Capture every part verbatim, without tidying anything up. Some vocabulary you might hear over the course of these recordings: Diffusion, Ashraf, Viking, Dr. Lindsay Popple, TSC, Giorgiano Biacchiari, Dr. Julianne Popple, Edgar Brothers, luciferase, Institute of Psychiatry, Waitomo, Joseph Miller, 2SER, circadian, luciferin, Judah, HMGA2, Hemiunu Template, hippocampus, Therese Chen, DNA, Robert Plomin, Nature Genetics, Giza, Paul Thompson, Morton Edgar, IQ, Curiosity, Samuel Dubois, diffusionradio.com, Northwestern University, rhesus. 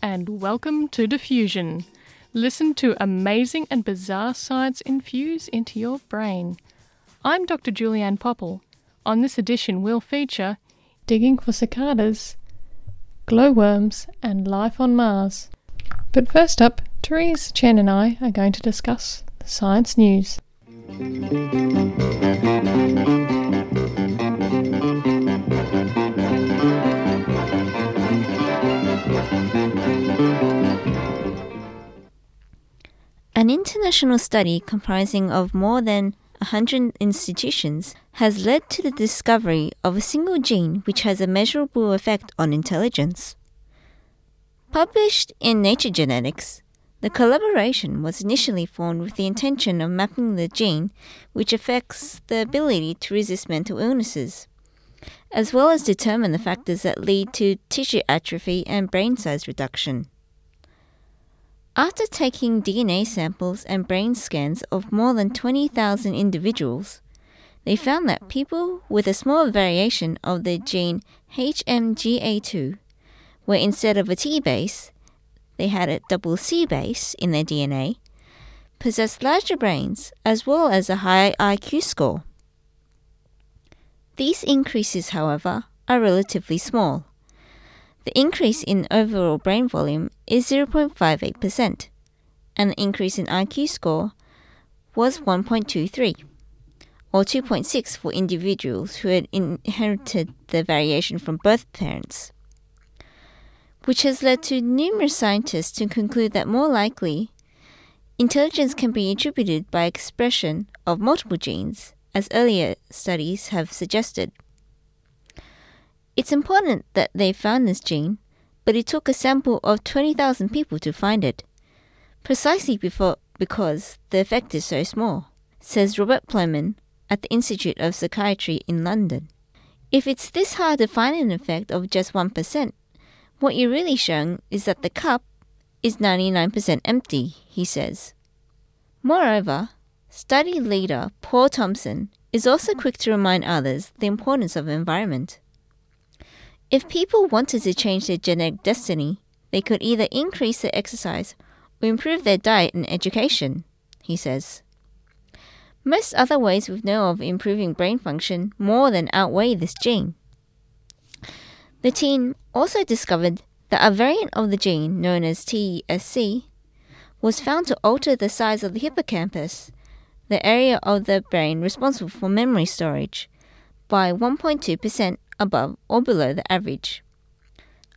and welcome to Diffusion. Listen to amazing and bizarre science infused into your brain. I'm Doctor Julianne Popple. On this edition we'll feature digging for cicadas, glowworms and life on Mars. But first up, Therese Chen and I are going to discuss the science news. An international study comprising of more than one hundred institutions has led to the discovery of a single gene which has a measurable effect on intelligence. Published in Nature Genetics, the collaboration was initially formed with the intention of mapping the gene which affects the ability to resist mental illnesses, as well as determine the factors that lead to tissue atrophy and brain size reduction. After taking D N A samples and brain scans of more than twenty thousand individuals, they found that people with a small variation of the gene H M G A two, where instead of a T base, they had a double C base in their D N A, possessed larger brains as well as a higher I Q score. These increases, however, are relatively small. The increase in overall brain volume is zero point five eight percent, and the increase in I Q score was one point two three, or two point six for individuals who had inherited the variation from both parents, which has led to numerous scientists to conclude that more likely, intelligence can be attributed by expression of multiple genes, as earlier studies have suggested. It's important that they found this gene, but it took a sample of twenty thousand people to find it, precisely before, because the effect is so small, says Robert Plomin at the Institute of Psychiatry in London. If it's this hard to find an effect of just one percent, what you're really showing is that the cup is ninety-nine percent empty, he says. Moreover, study leader Paul Thompson is also quick to remind others the importance of the environment. If people wanted to change their genetic destiny, they could either increase their exercise or improve their diet and education, he says. Most other ways we know of improving brain function more than outweigh this gene. The team also discovered that a variant of the gene known as T S C was found to alter the size of the hippocampus, the area of the brain responsible for memory storage, by one point two percent. above or below the average,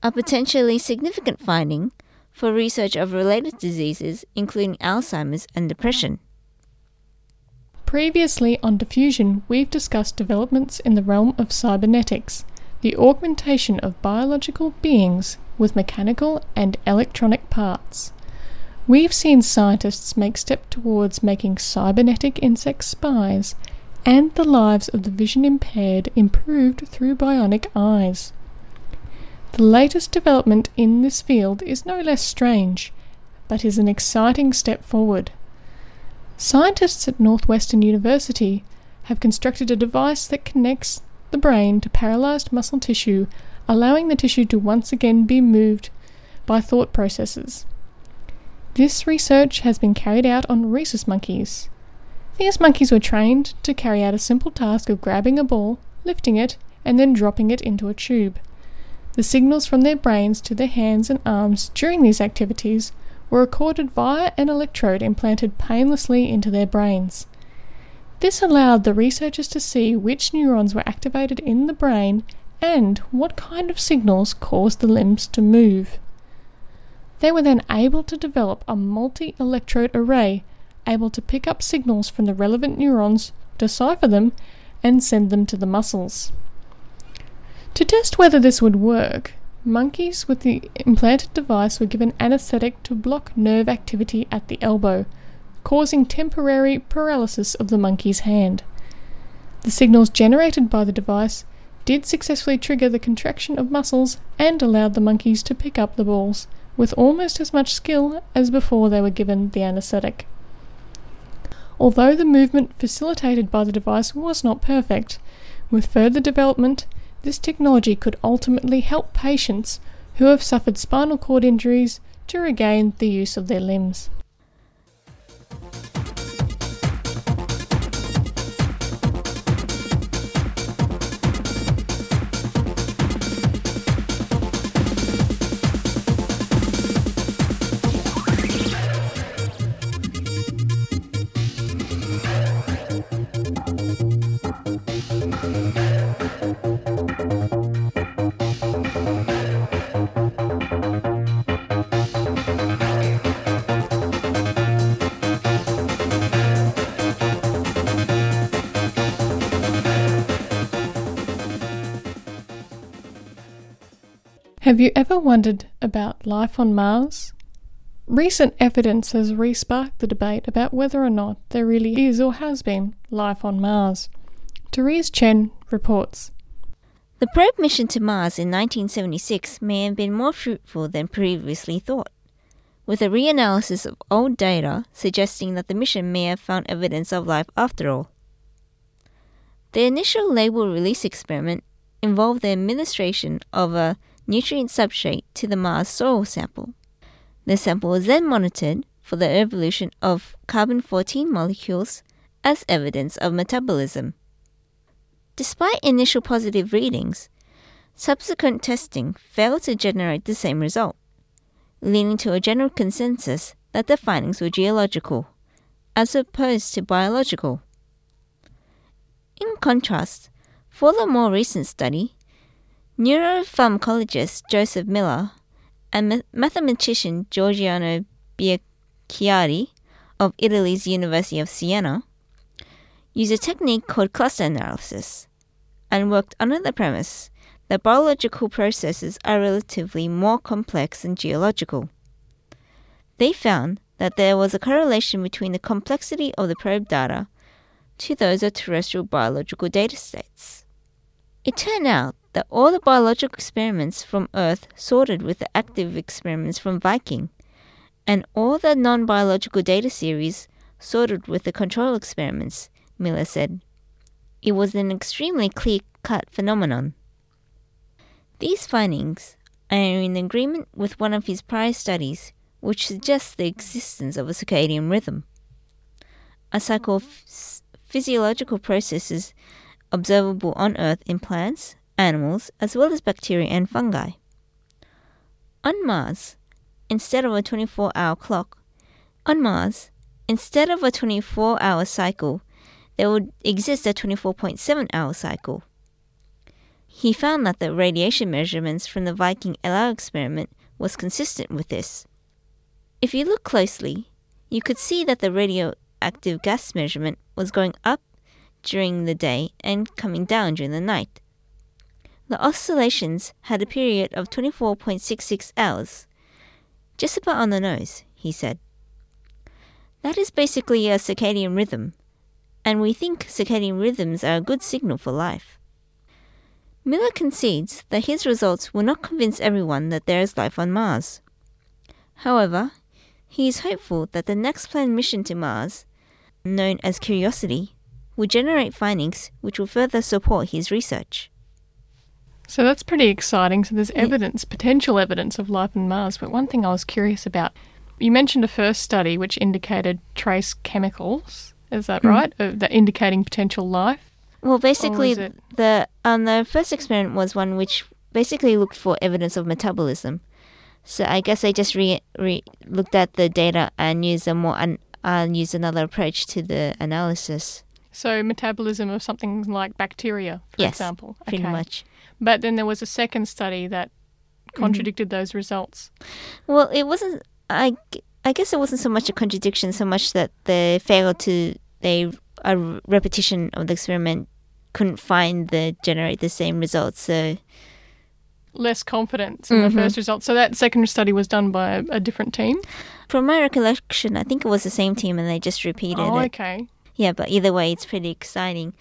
a potentially significant finding for research of related diseases including Alzheimer's and depression. Previously on Diffusion, we've discussed developments in the realm of cybernetics, the augmentation of biological beings with mechanical and electronic parts. We've seen scientists make steps towards making cybernetic insect spies and the lives of the vision impaired improved through bionic eyes. The latest development in this field is no less strange, but is an exciting step forward. Scientists at Northwestern University have constructed a device that connects the brain to paralyzed muscle tissue, allowing the tissue to once again be moved by thought processes. This research has been carried out on rhesus monkeys. These monkeys were trained to carry out a simple task of grabbing a ball, lifting it, and then dropping it into a tube. The signals from their brains to their hands and arms during these activities were recorded via an electrode implanted painlessly into their brains. This allowed the researchers to see which neurons were activated in the brain and what kind of signals caused the limbs to move. They were then able to develop a multi-electrode array able to pick up signals from the relevant neurons, decipher them, and send them to the muscles. To test whether this would work, Monkeys with the implanted device were given anesthetic to block nerve activity at the elbow, causing temporary paralysis of the monkey's hand. The signals generated by the device did successfully trigger the contraction of muscles and allowed the monkeys to pick up the balls with almost as much skill as before they were given the anesthetic. Although the movement facilitated by the device was not perfect, with further development, this technology could ultimately help patients who have suffered spinal cord injuries to regain the use of their limbs. Have you ever wondered about life on Mars? Recent evidence has re-sparked the debate about whether or not there really is or has been life on Mars. Therese Chen reports. The probe mission to Mars in nineteen seventy-six may have been more fruitful than previously thought, with a reanalysis of old data suggesting that the mission may have found evidence of life after all. The initial label release experiment involved the administration of a nutrient substrate to the Mars soil sample. The sample was then monitored for the evolution of carbon fourteen molecules as evidence of metabolism. Despite initial positive readings, subsequent testing failed to generate the same result, leading to a general consensus that the findings were geological, as opposed to biological. In contrast, for the more recent study, neuropharmacologist Joseph Miller and mathematician Giorgiano Biacchiari of Italy's University of Siena used a technique called cluster analysis and worked under the premise that biological processes are relatively more complex than geological. They found that there was a correlation between the complexity of the probe data to those of terrestrial biological datasets. It turned out that all the biological experiments from Earth sorted with the active experiments from Viking, and all the non-biological data series sorted with the control experiments, Miller said. It was an extremely clear-cut phenomenon. These findings are in agreement with one of his prior studies, which suggests the existence of a circadian rhythm, a cycle of physiological processes observable on Earth in plants, animals, as well as bacteria and fungi. On Mars, instead of a twenty-four hour clock, on Mars, instead of a twenty-four hour cycle, there would exist a twenty-four point seven hour cycle. He found that the radiation measurements from the Viking L R experiment was consistent with this. If you look closely, you could see that the radioactive gas measurement was going up during the day and coming down during the night. The oscillations had a period of twenty-four point six six hours, just about on the nose, he said. That is basically a circadian rhythm, and we think circadian rhythms are a good signal for life. Miller concedes that his results will not convince everyone that there is life on Mars. However, he is hopeful that the next planned mission to Mars, known as Curiosity, will generate findings which will further support his research. So that's pretty exciting. So there's evidence, yeah. potential evidence of life on Mars. But one thing I was curious about, you mentioned a first study which indicated trace chemicals. Is that mm. right? Uh, that indicating potential life? Well, basically, it... the um, the first experiment was one which basically looked for evidence of metabolism. So I guess they just re, re looked at the data and used a more un, uh, used another approach to the analysis. So metabolism of something like bacteria, for yes, example. Yes, pretty okay. much. But then there was a second study that contradicted mm-hmm. those results. Well, it wasn't. I, I guess it wasn't so much a contradiction, so much that they failed to. They a repetition of the experiment couldn't find the generate the same results. So less confidence in mm-hmm. the first results. So that second study was done by a, a different team? From my recollection, I think it was the same team and they just repeated oh, it. Oh, okay. Yeah, but either way, it's pretty exciting.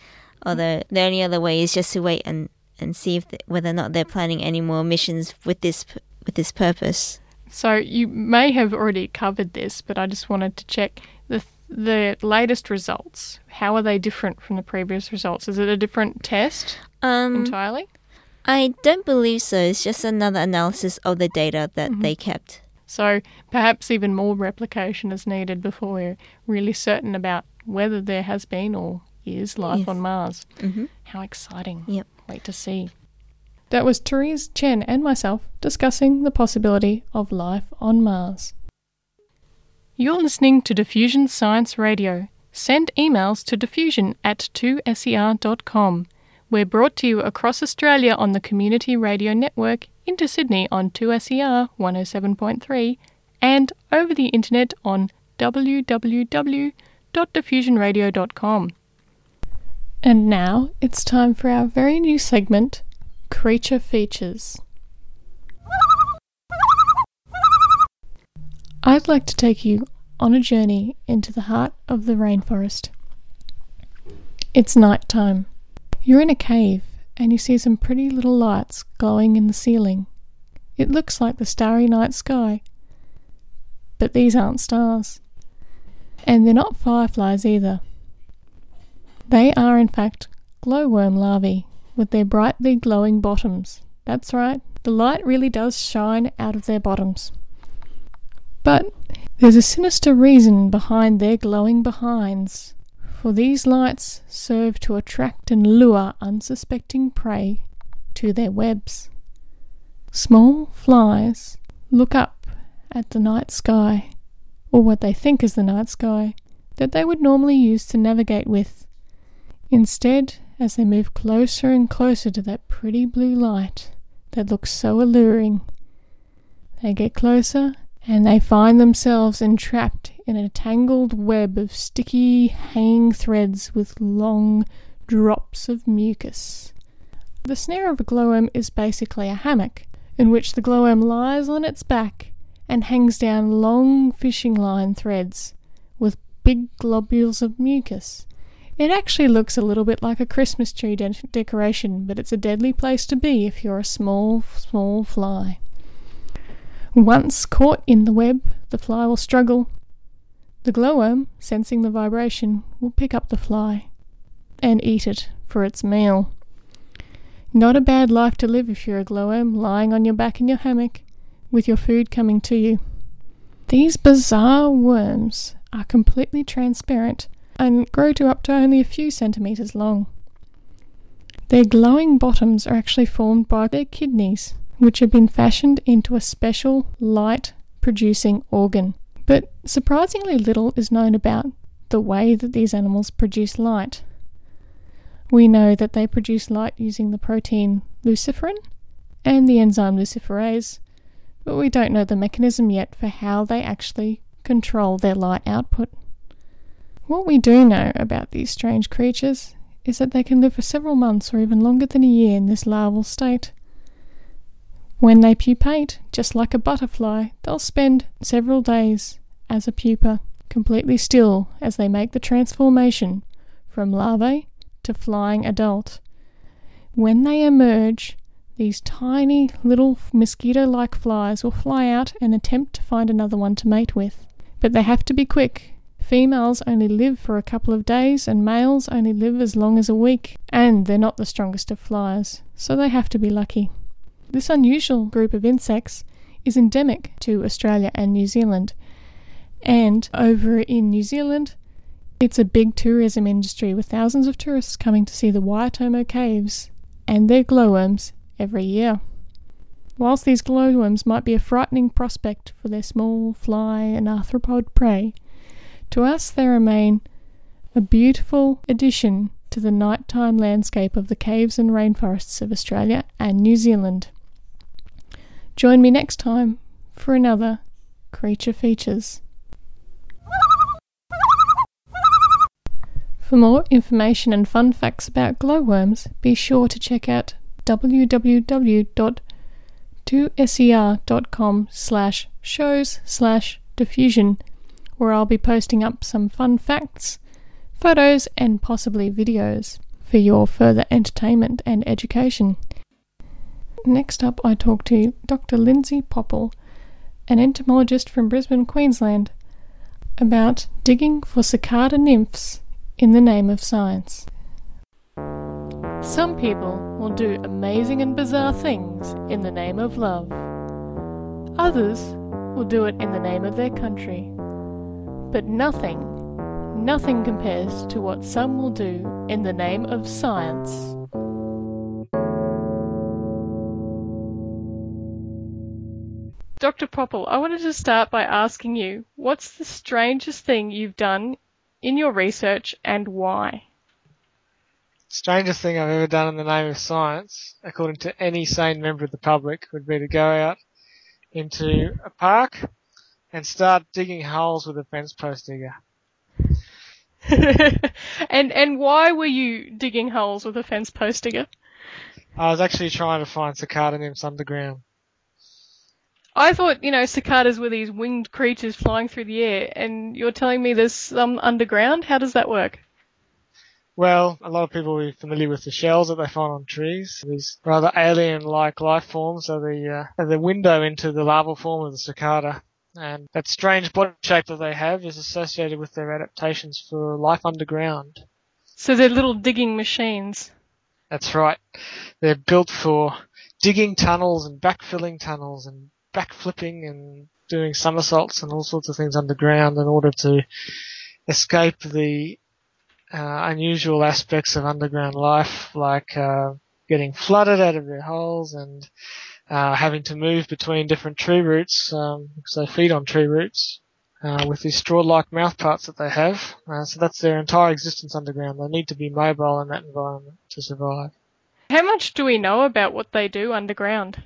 Although the only other way is just to wait and, and see if the, whether or not they're planning any more missions with this with this purpose. So you may have already covered this, but I just wanted to check the the latest results. How are they different from the previous results? Is it a different test um, entirely? I don't believe so. It's just another analysis of the data that mm-hmm. they kept. So perhaps even more replication is needed before we're really certain about whether there has been or is life yes. on Mars. Mm-hmm. How exciting. Yep. Wait to see. That was Therese Chen and myself discussing the possibility of life on Mars. You're listening to Diffusion Science Radio. Send emails to diffusion at two S E R dot com. We're brought to you across Australia on the Community Radio Network, into Sydney on two S E R one oh seven point three, and over the internet on w w w dot diffusion radio dot com. And now it's time for our very new segment, Creature Features. I'd like to take you on a journey into the heart of the rainforest. It's night time. You're in a cave and you see some pretty little lights glowing in the ceiling. It looks like the starry night sky, but these aren't stars. And they're not fireflies either. They are, in fact, glowworm larvae with their brightly glowing bottoms. That's right, the light really does shine out of their bottoms. But there's a sinister reason behind their glowing behinds, for these lights serve to attract and lure unsuspecting prey to their webs. Small flies look up at the night sky, or what they think is the night sky, that they would normally use to navigate with. Instead, as they move closer and closer to that pretty blue light that looks so alluring, they get closer and they find themselves entrapped in a tangled web of sticky, hanging threads with long drops of mucus. The snare of a glowworm is basically a hammock in which the glowworm lies on its back and hangs down long fishing line threads with big globules of mucus. It actually looks a little bit like a Christmas tree de- decoration, but it's a deadly place to be if you're a small, small fly. Once caught in the web, the fly will struggle. The glowworm, sensing the vibration, will pick up the fly and eat it for its meal. Not a bad life to live if you're a glowworm, lying on your back in your hammock with your food coming to you. These bizarre worms are completely transparent and grow to up to only a few centimetres long. Their glowing bottoms are actually formed by their kidneys, which have been fashioned into a special light-producing organ. But surprisingly little is known about the way that these animals produce light. We know that they produce light using the protein luciferin and the enzyme luciferase, but we don't know the mechanism yet for how they actually control their light output. What we do know about these strange creatures is that they can live for several months or even longer than a year in this larval state. When they pupate, just like a butterfly, they'll spend several days as a pupa, completely still as they make the transformation from larvae to flying adult. When they emerge, these tiny little mosquito-like flies will fly out and attempt to find another one to mate with. But they have to be quick. Females only live for a couple of days and males only live as long as a week, and they're not the strongest of flies, so they have to be lucky. This unusual group of insects is endemic to Australia and New Zealand, and over in New Zealand it's a big tourism industry with thousands of tourists coming to see the Waitomo caves and their glowworms every year. Whilst these glowworms might be a frightening prospect for their small fly and arthropod prey, to us, they remain a beautiful addition to the nighttime landscape of the caves and rainforests of Australia and New Zealand. Join me next time for another Creature Features. For more information and fun facts about glowworms, be sure to check out w w w dot two S E R dot com slash shows slash diffusion, where I'll be posting up some fun facts, photos and possibly videos for your further entertainment and education. Next up, I talk to Doctor Lindsay Popple, an entomologist from Brisbane, Queensland, about digging for cicada nymphs in the name of science. Some people will do amazing and bizarre things in the name of love. Others will do it in the name of their country. But nothing, nothing compares to what some will do in the name of science. Doctor Popple, I wanted to start by asking you, what's the strangest thing you've done in your research and why? Strangest thing I've ever done in the name of science, according to any sane member of the public, would be to go out into a park and start digging holes with a fence post digger. and and why were you digging holes with a fence post digger? I was actually trying to find cicada nymphs underground. I thought, you know, cicadas were these winged creatures flying through the air, and you're telling me there's some underground? How does that work? Well, a lot of people will be familiar with the shells that they find on trees. These rather alien-like life forms are the, uh, are the window into the larval form of the cicada. And that strange body shape that they have is associated with their adaptations for life underground. So they're little digging machines. That's right. They're built for digging tunnels and backfilling tunnels and backflipping and doing somersaults and all sorts of things underground in order to escape the uh, unusual aspects of underground life, like uh, getting flooded out of their holes and uh, having to move between different tree roots, um, because they feed on tree roots, uh, with these straw-like mouthparts that they have. Uh, so that's their entire existence underground. They need to be mobile in that environment to survive. How much do we know about what they do underground?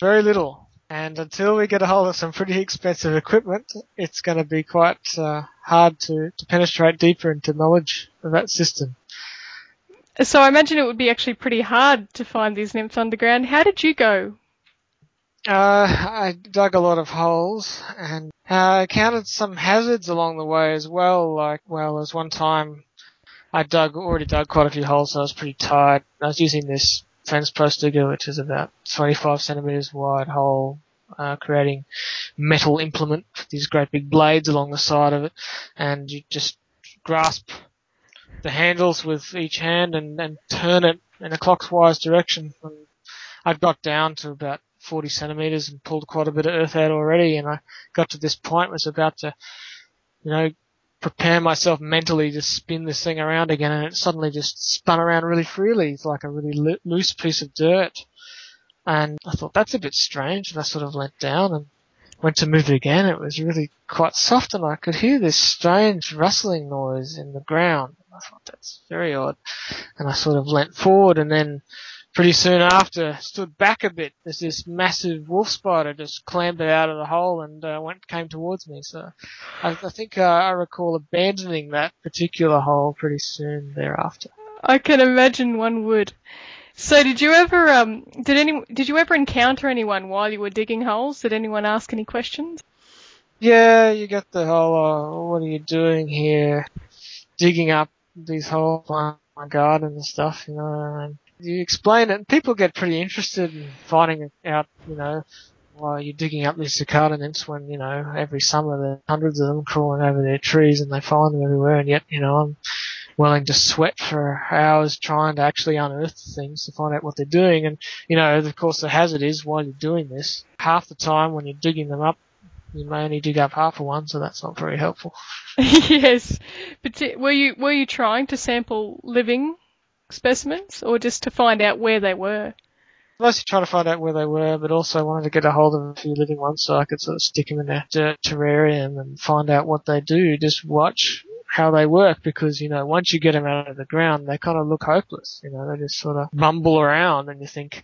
Very little. And until we get a hold of some pretty expensive equipment, it's going to be quite uh, hard to, to penetrate deeper into knowledge of that system. So I imagine it would be actually pretty hard to find these nymphs underground. How did you go? Uh, I dug a lot of holes and uh, counted some hazards along the way as well. Like, well, there's one time I dug already dug quite a few holes, so I was pretty tired. I was using this fence post digger, which is about twenty-five centimetres wide hole, uh, creating metal implement with these great big blades along the side of it, and you just grasp the handles with each hand and, and turn it in a clockwise direction. And I'd got down to about forty centimetres and pulled quite a bit of earth out already, and I got to this point where I was about to, you know, prepare myself mentally to spin this thing around again, and it suddenly just spun around really freely. It's like a really lo- loose piece of dirt. And I thought, that's a bit strange, and I sort of leant down and went to move it again. It was really quite soft, and I could hear this strange rustling noise in the ground. I thought, that's very odd. And I sort of leant forward, and then pretty soon after, stood back a bit as this massive wolf spider just clambered out of the hole and uh, went came towards me. So I, I think uh, I recall abandoning that particular hole pretty soon thereafter. I can imagine one would. So did you ever um did any did you ever encounter anyone while you were digging holes? Did anyone ask any questions? Yeah, you got the whole uh, what are you doing here, digging up these holes? Oh my God, and stuff, you know. And you explain it, and people get pretty interested in finding out, you know, while you're digging up these cicada nymphs when, you know, every summer there are hundreds of them crawling over their trees and they find them everywhere, and yet, you know, I'm willing to sweat for hours trying to actually unearth things to find out what they're doing. And, you know, of course the hazard is while you're doing this, half the time when you're digging them up, you may only dig up half of one, so that's not very helpful. Yes. But t- were you were you trying to sample living specimens, or just to find out where they were? Mostly trying to find out where they were, but also wanted to get a hold of a few living ones so I could sort of stick them in a dirt terrarium and find out what they do, just watch how they work, because, you know, once you get them out of the ground, they kind of look hopeless, you know, they just sort of mumble around and you think,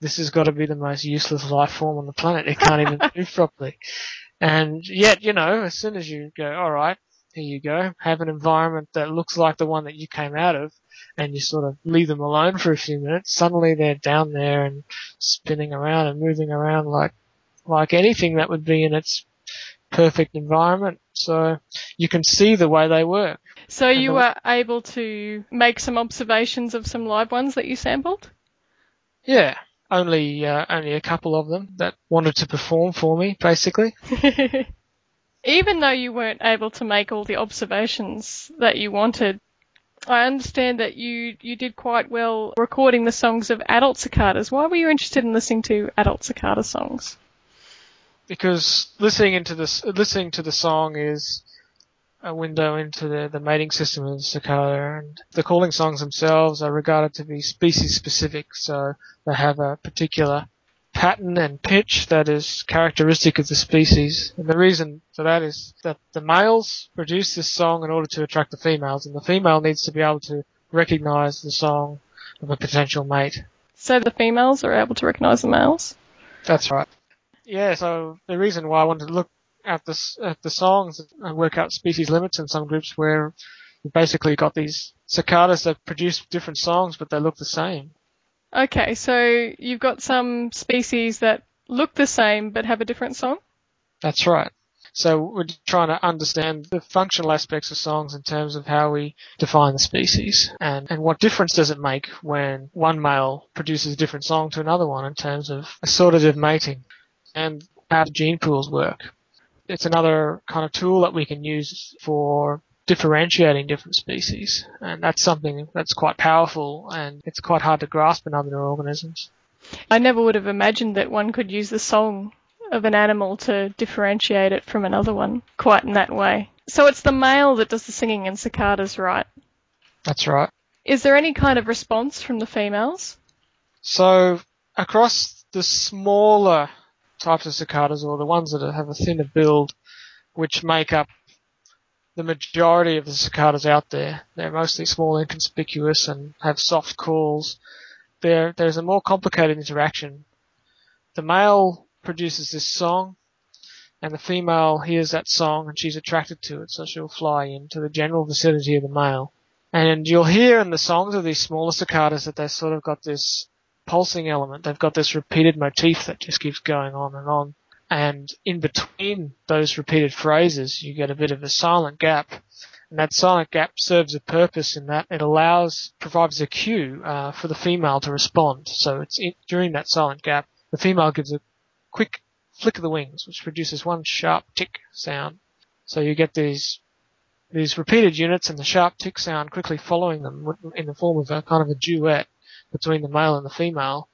this has got to be the most useless life form on the planet, it can't even move properly. And yet, you know, as soon as you go, all right, There you go. Have an environment that looks like the one that you came out of, and you sort of leave them alone for a few minutes. Suddenly they're down there and spinning around and moving around like like anything that would be in its perfect environment. So you can see the way they work. So you were able to make some observations of some live ones that you sampled? Yeah, only uh, only a couple of them that wanted to perform for me, basically. Even though you weren't able to make all the observations that you wanted, I understand that you, you did quite well recording the songs of adult cicadas. Why were you interested in listening to adult cicada songs? Because listening into this, listening to the song is a window into the, the mating system of the cicada, and the calling songs themselves are regarded to be species-specific, so they have a particular pattern and pitch that is characteristic of the species. And the reason for that is that the males produce this song in order to attract the females, and the female needs to be able to recognize the song of a potential mate. So the females are able to recognize the males? That's right. Yeah, so the reason why I wanted to look at the, at the songs and work out species limits in some groups where you basically got these cicadas that produce different songs but they look the same. Okay, so you've got some species that look the same but have a different song? That's right. So we're trying to understand the functional aspects of songs in terms of how we define the species, and, and what difference does it make when one male produces a different song to another one in terms of assortative mating. And how gene pools work. It's another kind of tool that we can use for differentiating different species, and that's something that's quite powerful, and it's quite hard to grasp in other organisms. I never would have imagined that one could use the song of an animal to differentiate it from another one quite in that way. So it's the male that does the singing in cicadas, right? That's right. Is there any kind of response from the females? So across the smaller types of cicadas, or the ones that have a thinner build, which make up the majority of the cicadas out there. They're mostly small, inconspicuous, and have soft calls. There, there's a more complicated interaction. The male produces this song, and the female hears that song, and she's attracted to it, so she'll fly into the general vicinity of the male. And you'll hear in the songs of these smaller cicadas that they've sort of got this pulsing element. They've got this repeated motif that just keeps going on and on. And in between those repeated phrases, you get a bit of a silent gap. And that silent gap serves a purpose in that it allows, provides a cue uh, for the female to respond. So it's in, during that silent gap, the female gives a quick flick of the wings, which produces one sharp tick sound. So you get these these repeated units and the sharp tick sound quickly following them in the form of a kind of a duet between the male and the female,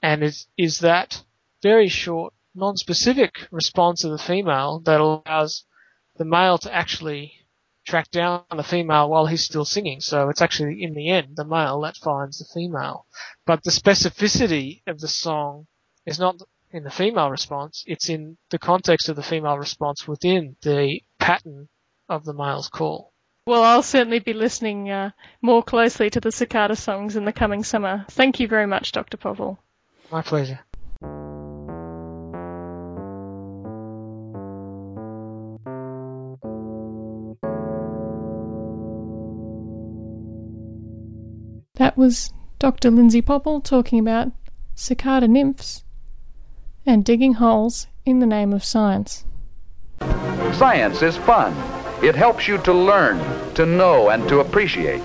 and is is that very short, non-specific response of the female that allows the male to actually track down the female while he's still singing. So it's actually, in the end, the male that finds the female. But the specificity of the song is not in the female response, it's in the context of the female response within the pattern of the male's call. Well, I'll certainly be listening uh, more closely to the cicada songs in the coming summer. Thank you very much, Doctor Popple. My pleasure. That was Doctor Lindsay Popple talking about cicada nymphs and digging holes in the name of science. Science is fun. It helps you to learn, to know, and to appreciate.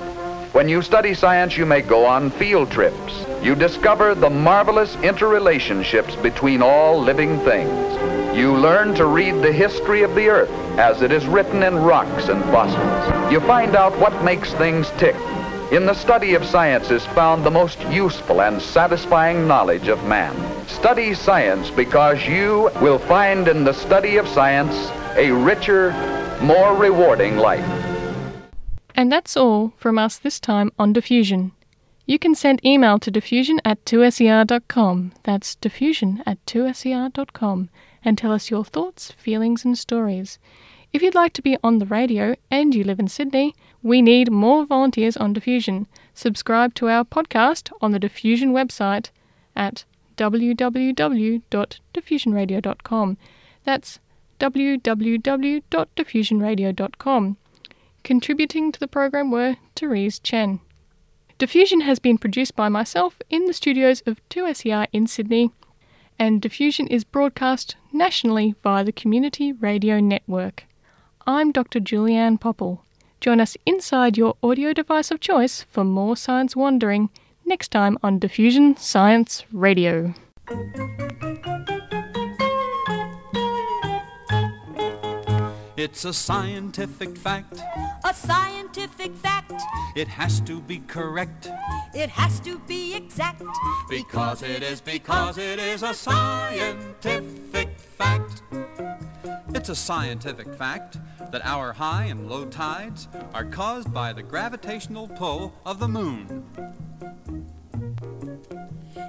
When you study science, you may go on field trips. You discover the marvelous interrelationships between all living things. You learn to read the history of the earth as it is written in rocks and fossils. You find out what makes things tick. In the study of science is found the most useful and satisfying knowledge of man. Study science, because you will find in the study of science a richer, more rewarding life. And that's all from us this time on Diffusion. You can send email to diffusion at two S E R dot com. That's diffusion at two S E R dot com, and tell us your thoughts, feelings and stories. If you'd like to be on the radio and you live in Sydney, we need more volunteers on Diffusion. Subscribe to our podcast on the Diffusion website at w w w dot diffusion radio dot com. That's w w w dot diffusion radio dot com. Contributing to the program were Therese Chen. Diffusion has been produced by myself in the studios of two S E R in Sydney, and Diffusion is broadcast nationally via the Community Radio Network. I'm Doctor Julianne Popple. Join us inside your audio device of choice for more science wandering next time on Diffusion Science Radio. It's a scientific fact, a scientific fact. It has to be correct, it has to be exact. Because it is, because it is a scientific fact. It's a scientific fact that our high and low tides are caused by the gravitational pull of the moon.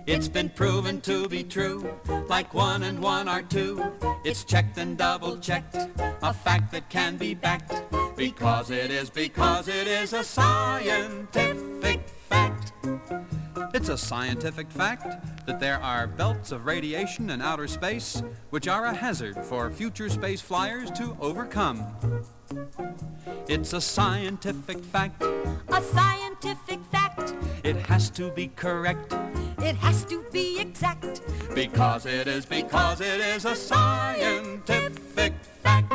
It's been proven to be true, like one and one are two. It's checked and double-checked, a fact that can be backed. Because it is, because it is a scientific fact. It's a scientific fact that there are belts of radiation in outer space which are a hazard for future space flyers to overcome. It's a scientific fact, a scientific fact. It has to be correct, it has to be exact. Because it is, because it is a scientific fact.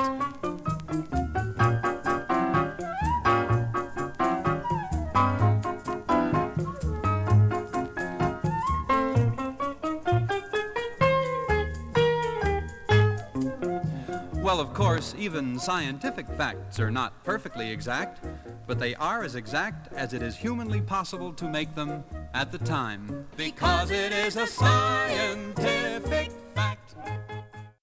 Well, of course, even scientific facts are not perfectly exact, but they are as exact as it is humanly possible to make them at the time. Because it is a scientific fact.